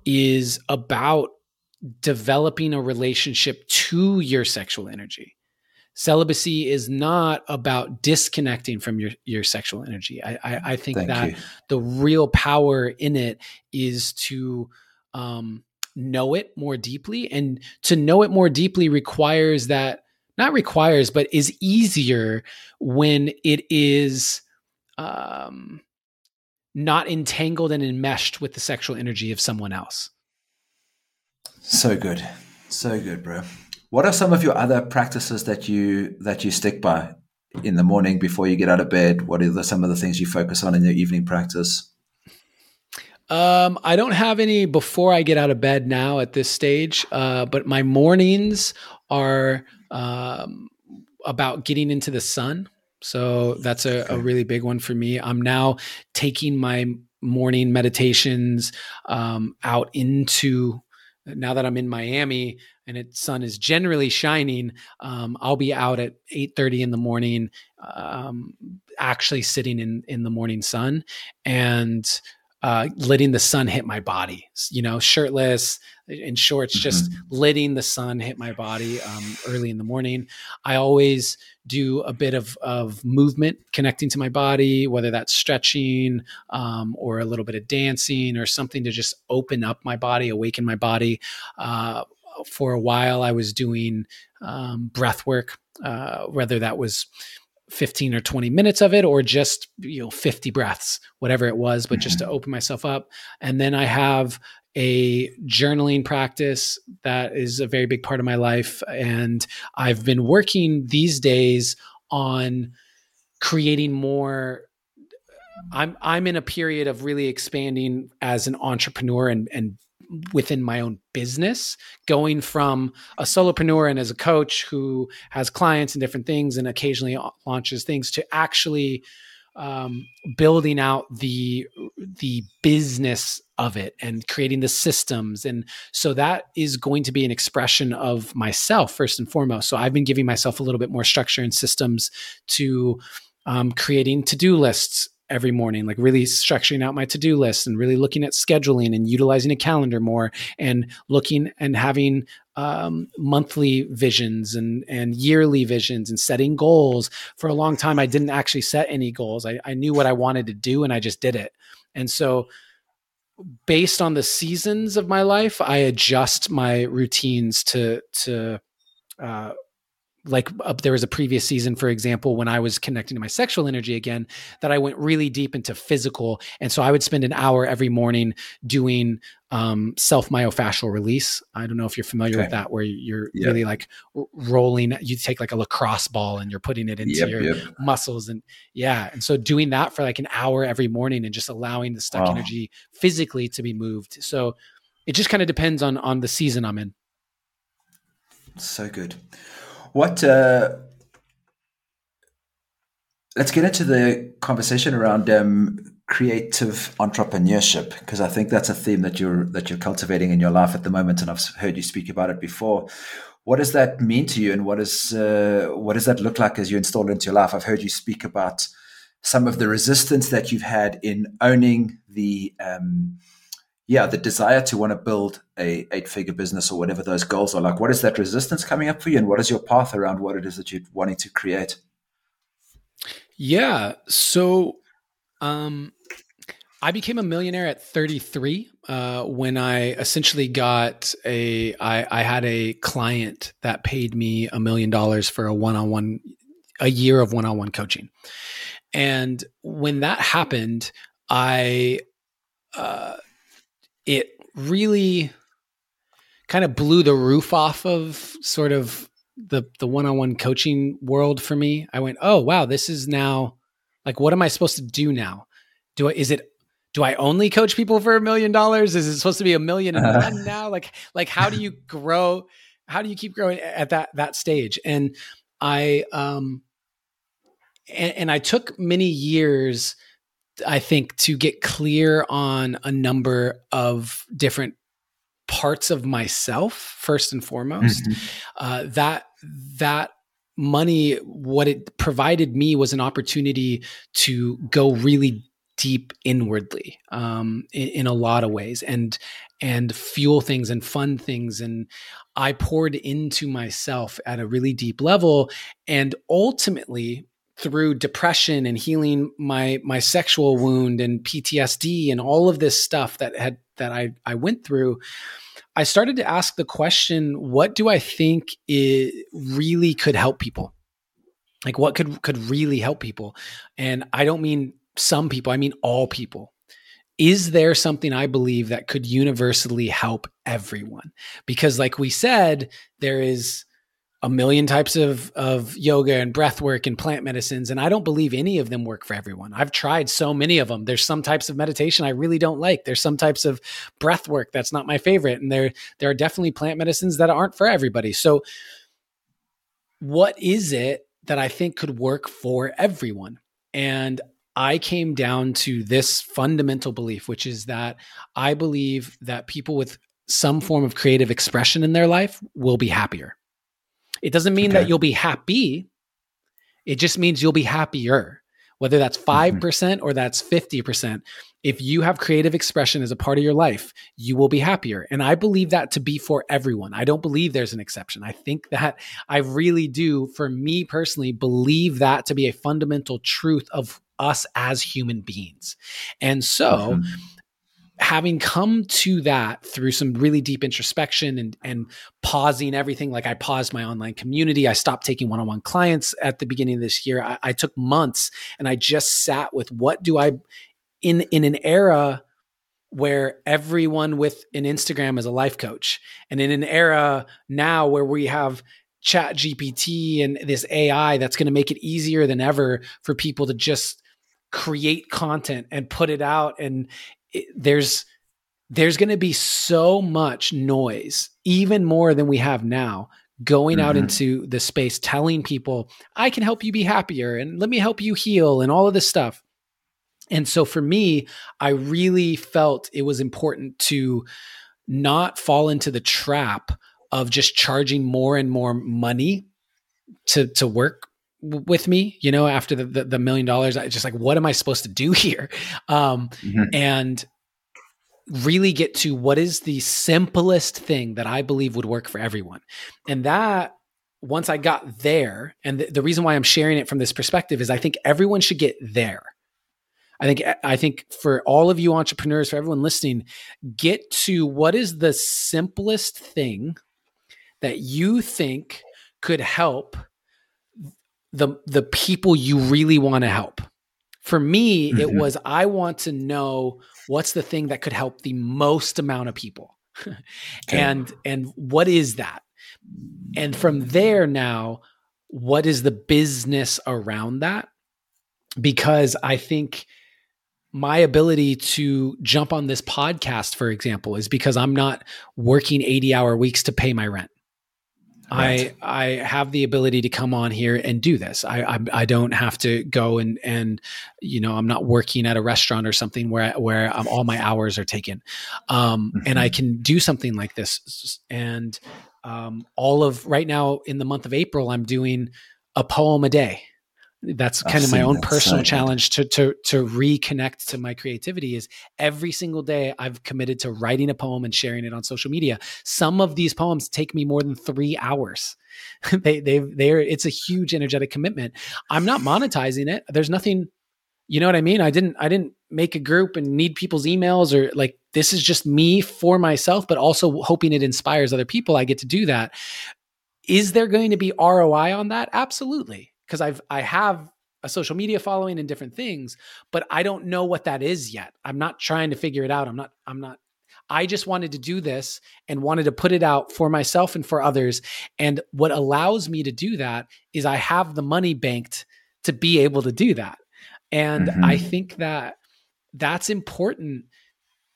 is about developing a relationship to your sexual energy. Celibacy is not about disconnecting from your, your sexual energy. I, I, I think Thank that you. The real power in it is to um, know it more deeply, and to know it more deeply requires that, not requires, but is easier when it is um, not entangled and enmeshed with the sexual energy of someone else. So good. So good, bro. What are some of your other practices that you, that you stick by in the morning before you get out of bed? What are the, some of the things you focus on in your evening practice? Um, I don't have any before I get out of bed now at this stage, uh, but my mornings are um, about getting into the sun. So that's a, a really big one for me. I'm now taking my morning meditations um, out into, now that I'm in Miami and the sun is generally shining, um, I'll be out at eight thirty in the morning, um, actually sitting in, in the morning sun and uh, letting the sun hit my body, you know, shirtless and shorts, mm-hmm. just letting the sun hit my body um, early in the morning. I always do a bit of, of movement connecting to my body, whether that's stretching um, or a little bit of dancing or something to just open up my body, awaken my body. Uh, for a while I was doing um, breath work, uh, whether that was fifteen or twenty minutes of it, or just, you know, fifty breaths, whatever it was, but just to open myself up. And then I have a journaling practice that is a very big part of my life. And I've been working these days on creating more. I'm, I'm in a period of really expanding as an entrepreneur and, and within my own business, going from a solopreneur and as a coach who has clients and different things and occasionally launches things, to actually um, building out the, the business of it and creating the systems. And so that is going to be an expression of myself first and foremost. So I've been giving myself a little bit more structure and systems to um, creating to-do lists every morning, like really structuring out my to-do list and really looking at scheduling and utilizing a calendar more, and looking and having um, monthly visions and, and yearly visions and setting goals. For a long time, I didn't actually set any goals. I, I knew what I wanted to do and I just did it. And so based on the seasons of my life, I adjust my routines to, to, uh, like uh, there was a previous season, for example, when I was connecting to my sexual energy again, that I went really deep into physical. And so I would spend an hour every morning doing um, self-myofascial release. I don't know if you're familiar okay. with that, where you're yep. really like rolling, you take like a lacrosse ball and you're putting it into yep, your yep. muscles. And yeah. And so doing that for like an hour every morning and just allowing the stuck oh. energy physically to be moved. So it just kind of depends on, on the season I'm in. So good. What uh, Let's get into the conversation around um, creative entrepreneurship, because I think that's a theme that you're that you're cultivating in your life at the moment, and I've heard you speak about it before. What does that mean to you, and what is uh, what does that look like as you install it into your life? I've heard you speak about some of the resistance that you've had in owning the um, yeah the desire to want to build a eight-figure business or whatever those goals are like. What is that resistance coming up for you, and what is your path around what it is that you're wanting to create? Yeah. So, um, I became a millionaire at thirty-three, uh, when I essentially got a, I, I had a client that paid me a million dollars for a one-on-one, a year of one-on-one coaching. And when that happened, I, uh, it really kind of blew the roof off of sort of the the one-on-one coaching world for me. I went, oh wow, this is now like, what am I supposed to do now? Do I, is it, do I only coach people for a million dollars? Is it supposed to be a million and uh-huh. one now? Like, like how do you grow? How do you keep growing at that, that stage? And I, um, and, and I took many years, I think, to get clear on a number of different parts of myself first and foremost. Mm-hmm. uh, that, that money, what it provided me was an opportunity to go really deep inwardly, um, in, in a lot of ways, and, and fuel things and fund things. And I poured into myself at a really deep level, and ultimately through depression and healing my, my sexual wound and P T S D and all of this stuff that had, that I, I went through, I started to ask the question, what do I think it really could help people? Like what could, could really help people? And I don't mean some people, I mean all people. Is there something I believe that could universally help everyone? Because like we said, there is a million types of, of yoga and breath work and plant medicines. And I don't believe any of them work for everyone. I've tried so many of them. There's some types of meditation I really don't like. There's some types of breath work that's not my favorite. And there, there are definitely plant medicines that aren't for everybody. So what is it that I think could work for everyone? And I came down to this fundamental belief, which is that I believe that people with some form of creative expression in their life will be happier. It doesn't mean okay. that you'll be happy. It just means you'll be happier, whether that's five percent mm-hmm. or that's fifty percent. If you have creative expression as a part of your life, you will be happier. And I believe that to be for everyone. I don't believe there's an exception. I think that I really do, for me personally, believe that to be a fundamental truth of us as human beings. And so mm-hmm. having come to that through some really deep introspection and, and pausing everything, like I paused my online community, I stopped taking one-on-one clients at the beginning of this year. I, I took months and I just sat with what do I, in, in an era where everyone with an Instagram is a life coach, and in an era now where we have Chat G P T and this A I that's going to make it easier than ever for people to just create content and put it out, and It, there's there's going to be so much noise, even more than we have now, going mm-hmm. out into the space telling people, I can help you be happier and let me help you heal and all of this stuff. And so for me, I really felt it was important to not fall into the trap of just charging more and more money to to work with me, you know, after the, the, the million dollars, I just like, what am I supposed to do here? Um, mm-hmm. and really get to what is the simplest thing that I believe would work for everyone. And that once I got there, and th- the reason why I'm sharing it from this perspective is I think everyone should get there. I think, I think for all of you entrepreneurs, for everyone listening, get to what is the simplest thing that you think could help the the people you really want to help. For me, mm-hmm. it was, I want to know what's the thing that could help the most amount of people. and, and what is that? And from there now, what is the business around that? Because I think my ability to jump on this podcast, for example, is because I'm not working eighty hour weeks to pay my rent. Right. I I have the ability to come on here and do this. I I, I don't have to go and, and, you know, I'm not working at a restaurant or something where, where I'm, all my hours are taken. Um, mm-hmm. And I can do something like this. And um, all of right now in the month of April, I'm doing a poem a day. That's kind I've of my own personal side. challenge to, to, to reconnect to my creativity is every single day I've committed to writing a poem and sharing it on social media. Some of these poems take me more than three hours. they, they, they're, it's a huge energetic commitment. I'm not monetizing it. There's nothing, you know what I mean? I didn't, I didn't make a group and need people's emails or like, this is just me for myself, but also hoping it inspires other people. I get to do that. Is there going to be R O I on that? Absolutely. Because I've I have a social media following and different things, but I don't know what that is yet. I'm not trying to figure it out. I'm not. I'm not. I just wanted to do this and wanted to put it out for myself and for others. And what allows me to do that is I have the money banked to be able to do that. And mm-hmm. I think that that's important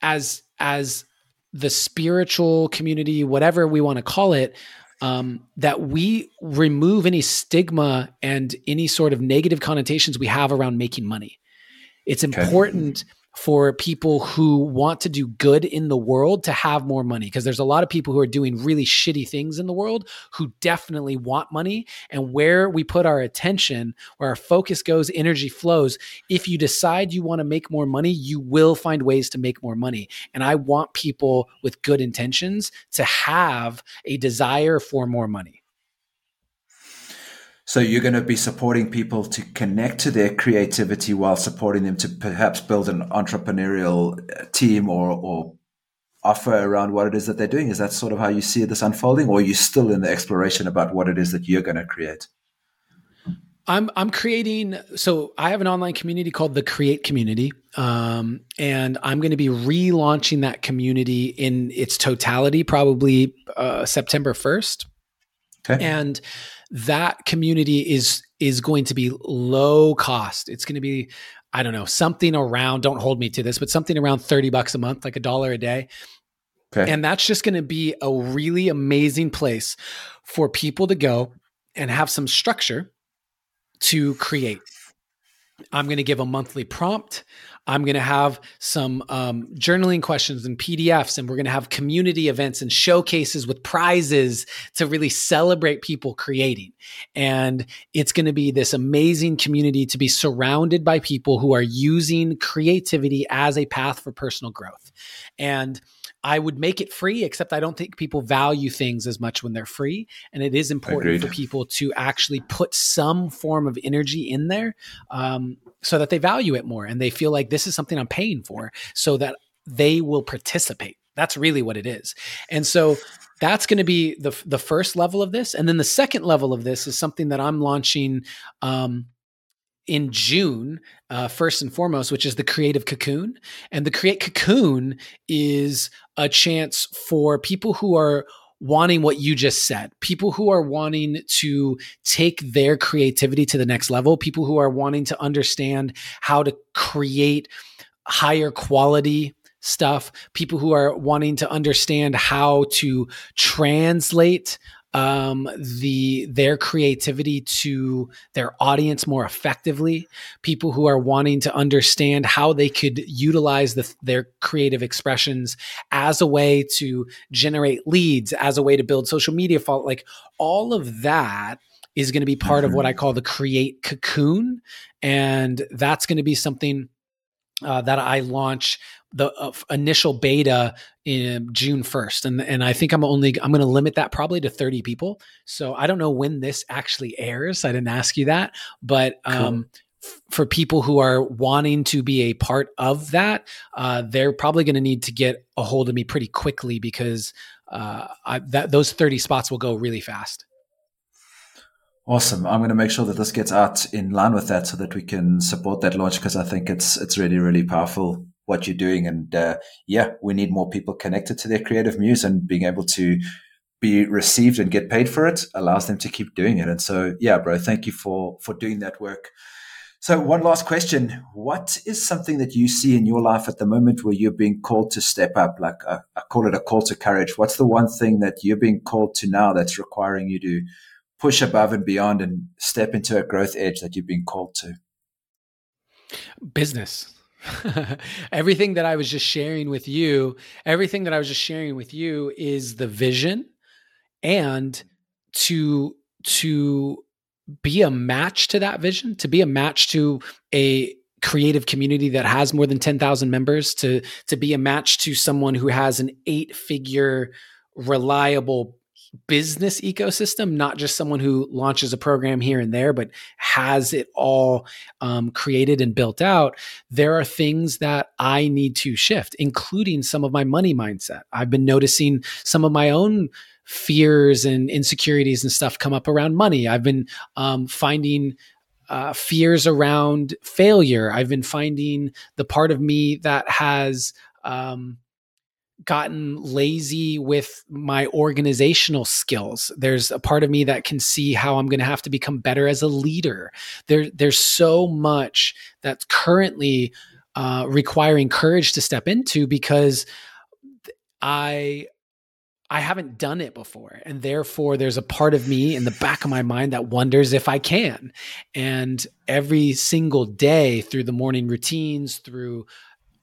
as as the spiritual community, whatever we want to call it. Um, that we remove any stigma and any sort of negative connotations we have around making money. It's important okay. for people who want to do good in the world to have more money, because there's a lot of people who are doing really shitty things in the world who definitely want money. And where we put our attention, where our focus goes, energy flows. If you decide you want to make more money, you will find ways to make more money. And I want people with good intentions to have a desire for more money. So you're going to be supporting people to connect to their creativity while supporting them to perhaps build an entrepreneurial team or, or offer around what it is that they're doing. Is that sort of how you see this unfolding, or are you still in the exploration about what it is that you're going to create? I'm I'm creating, so I have an online community called The Create Community, um, and I'm going to be relaunching that community in its totality, probably uh, September first. Okay. And that community is, is going to be low cost. It's going to be, I don't know, something around, don't hold me to this, but something around thirty bucks a month, like a dollar a day. Okay. And that's just going to be a really amazing place for people to go and have some structure to create. I'm going to give a monthly prompt. I'm going to have some um, journaling questions and P D Fs, and we're going to have community events and showcases with prizes to really celebrate people creating. And it's going to be this amazing community to be surrounded by people who are using creativity as a path for personal growth. And I would make it free, except I don't think people value things as much when they're free. And it is important Agreed. for people to actually put some form of energy in there um, so that they value it more and they feel like this is something I'm paying for, so that they will participate. That's really what it is. And so that's going to be the the first level of this. And then the second level of this is something that I'm launching um, in June, uh, first and foremost, which is the Creative Cocoon. And the Create Cocoon is a chance for people who are wanting what you just said, people who are wanting to take their creativity to the next level, people who are wanting to understand how to create higher quality stuff, people who are wanting to understand how to translate Um, the, their creativity to their audience more effectively, people who are wanting to understand how they could utilize the, their creative expressions as a way to generate leads, as a way to build social media follow, like all of that is going to be part mm-hmm. of what I call the Create Cocoon. And that's going to be something uh, that I launch the uh, initial beta in June first. And, and I think I'm only, I'm going to limit that probably to thirty people. So I don't know when this actually airs. I didn't ask you that, but, um, cool. f- for people who are wanting to be a part of that, uh, they're probably going to need to get a hold of me pretty quickly, because, uh, I, that those thirty spots will go really fast. Awesome. I'm going to make sure that this gets out in line with that so that we can support that launch, because I think it's, it's really, really powerful what you're doing. And uh, yeah, we need more people connected to their creative muse, and being able to be received and get paid for it allows them to keep doing it. And so, yeah, bro, thank you for, for doing that work. So one last question. What is something that you see in your life at the moment where you're being called to step up? Like a, I call it a call to courage. What's the one thing that you're being called to now that's requiring you to push above and beyond and step into a growth edge that you've been called to? Business. Everything that I was just sharing with you, everything that I was just sharing with you is the vision, and to, to be a match to that vision, to be a match to a creative community that has more than ten thousand members, to, to be a match to someone who has an eight figure reliable business ecosystem, not just someone who launches a program here and there, but has it all um, created and built out. There are things that I need to shift, including some of my money mindset. I've been noticing some of my own fears and insecurities and stuff come up around money. I've been um, finding uh, fears around failure. I've been finding the part of me that has um, gotten lazy with my organizational skills. There's a part of me that can see how I'm going to have to become better as a leader. There, there's so much that's currently uh, requiring courage to step into, because I... I haven't done it before. And therefore there's a part of me in the back of my mind that wonders if I can. And every single day, through the morning routines, through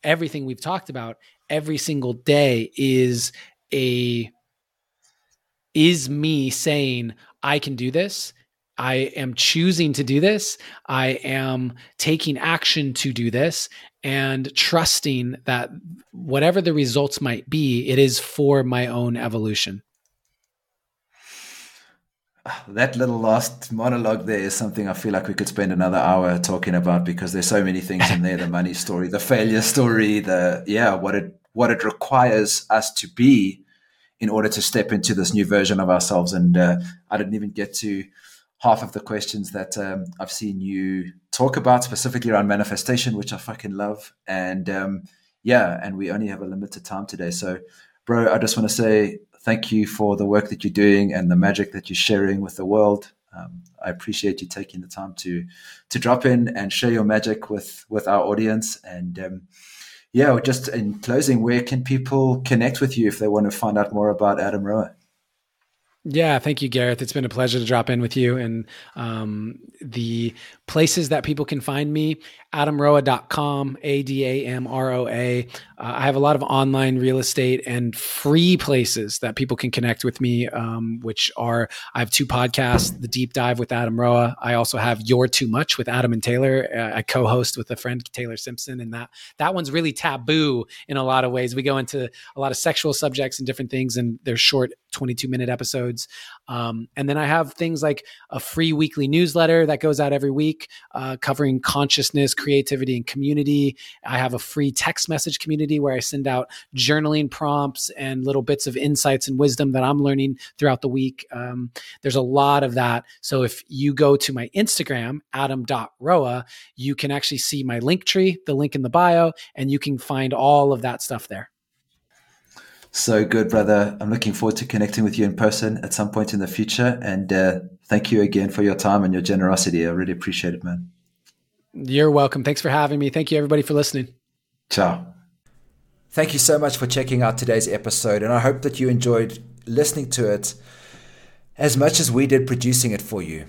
everything we've talked about, every single day is a, is me saying, I can do this. I am choosing to do this. I am taking action to do this, and trusting that whatever the results might be, it is for my own evolution. That little last monologue there is something I feel like we could spend another hour talking about, because there's so many things in there, the money story, the failure story, the, yeah, what it, what it requires us to be in order to step into this new version of ourselves. And uh, I didn't even get to half of the questions that um, I've seen you talk about, specifically around manifestation, which I fucking love. And um, yeah, and we only have a limited time today. So bro, I just want to say thank you for the work that you're doing and the magic that you're sharing with the world. Um, I appreciate you taking the time to to drop in and share your magic with, with our audience. And um, yeah, just in closing, where can people connect with you if they want to find out more about Adam Roa? Yeah. Thank you, Gareth. It's been a pleasure to drop in with you. And um, the places that people can find me, adam roa dot com, A D A M R O A. Uh, I have a lot of online real estate and free places that people can connect with me, um, which are, I have two podcasts, The Deep Dive with Adam Roa. I also have You're Too Much with Adam and Taylor. Uh, I co-host with a friend, Taylor Simpson. And that, that one's really taboo in a lot of ways. We go into a lot of sexual subjects and different things, and they're short twenty-two minute episodes. Um, and then I have things like a free weekly newsletter that goes out every week, uh, covering consciousness, creativity, and community. I have a free text message community where I send out journaling prompts and little bits of insights and wisdom that I'm learning throughout the week. Um, there's a lot of that. So if you go to my Instagram, adam dot roa, you can actually see my link tree, the link in the bio, and you can find all of that stuff there. So good, brother. I'm looking forward to connecting with you in person at some point in the future. And uh, thank you again for your time and your generosity. I really appreciate it, man. You're welcome. Thanks for having me. Thank you, everybody, for listening. Ciao. Thank you so much for checking out today's episode. And I hope that you enjoyed listening to it as much as we did producing it for you.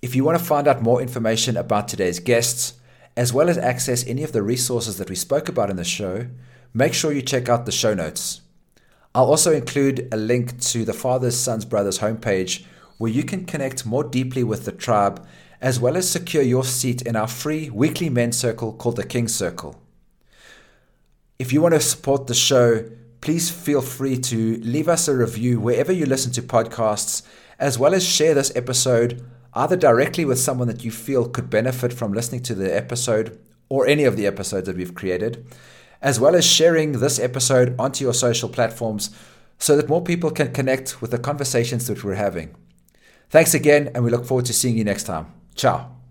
If you want to find out more information about today's guests, as well as access any of the resources that we spoke about in the show, make sure you check out the show notes. I'll also include a link to the Fathers, Sons, Brothers homepage, where you can connect more deeply with the tribe, as well as secure your seat in our free weekly men's circle called The King's Circle. If you want to support the show, please feel free to leave us a review wherever you listen to podcasts, as well as share this episode either directly with someone that you feel could benefit from listening to the episode or any of the episodes that we've created, as well as sharing this episode onto your social platforms so that more people can connect with the conversations that we're having. Thanks again, and we look forward to seeing you next time. Ciao.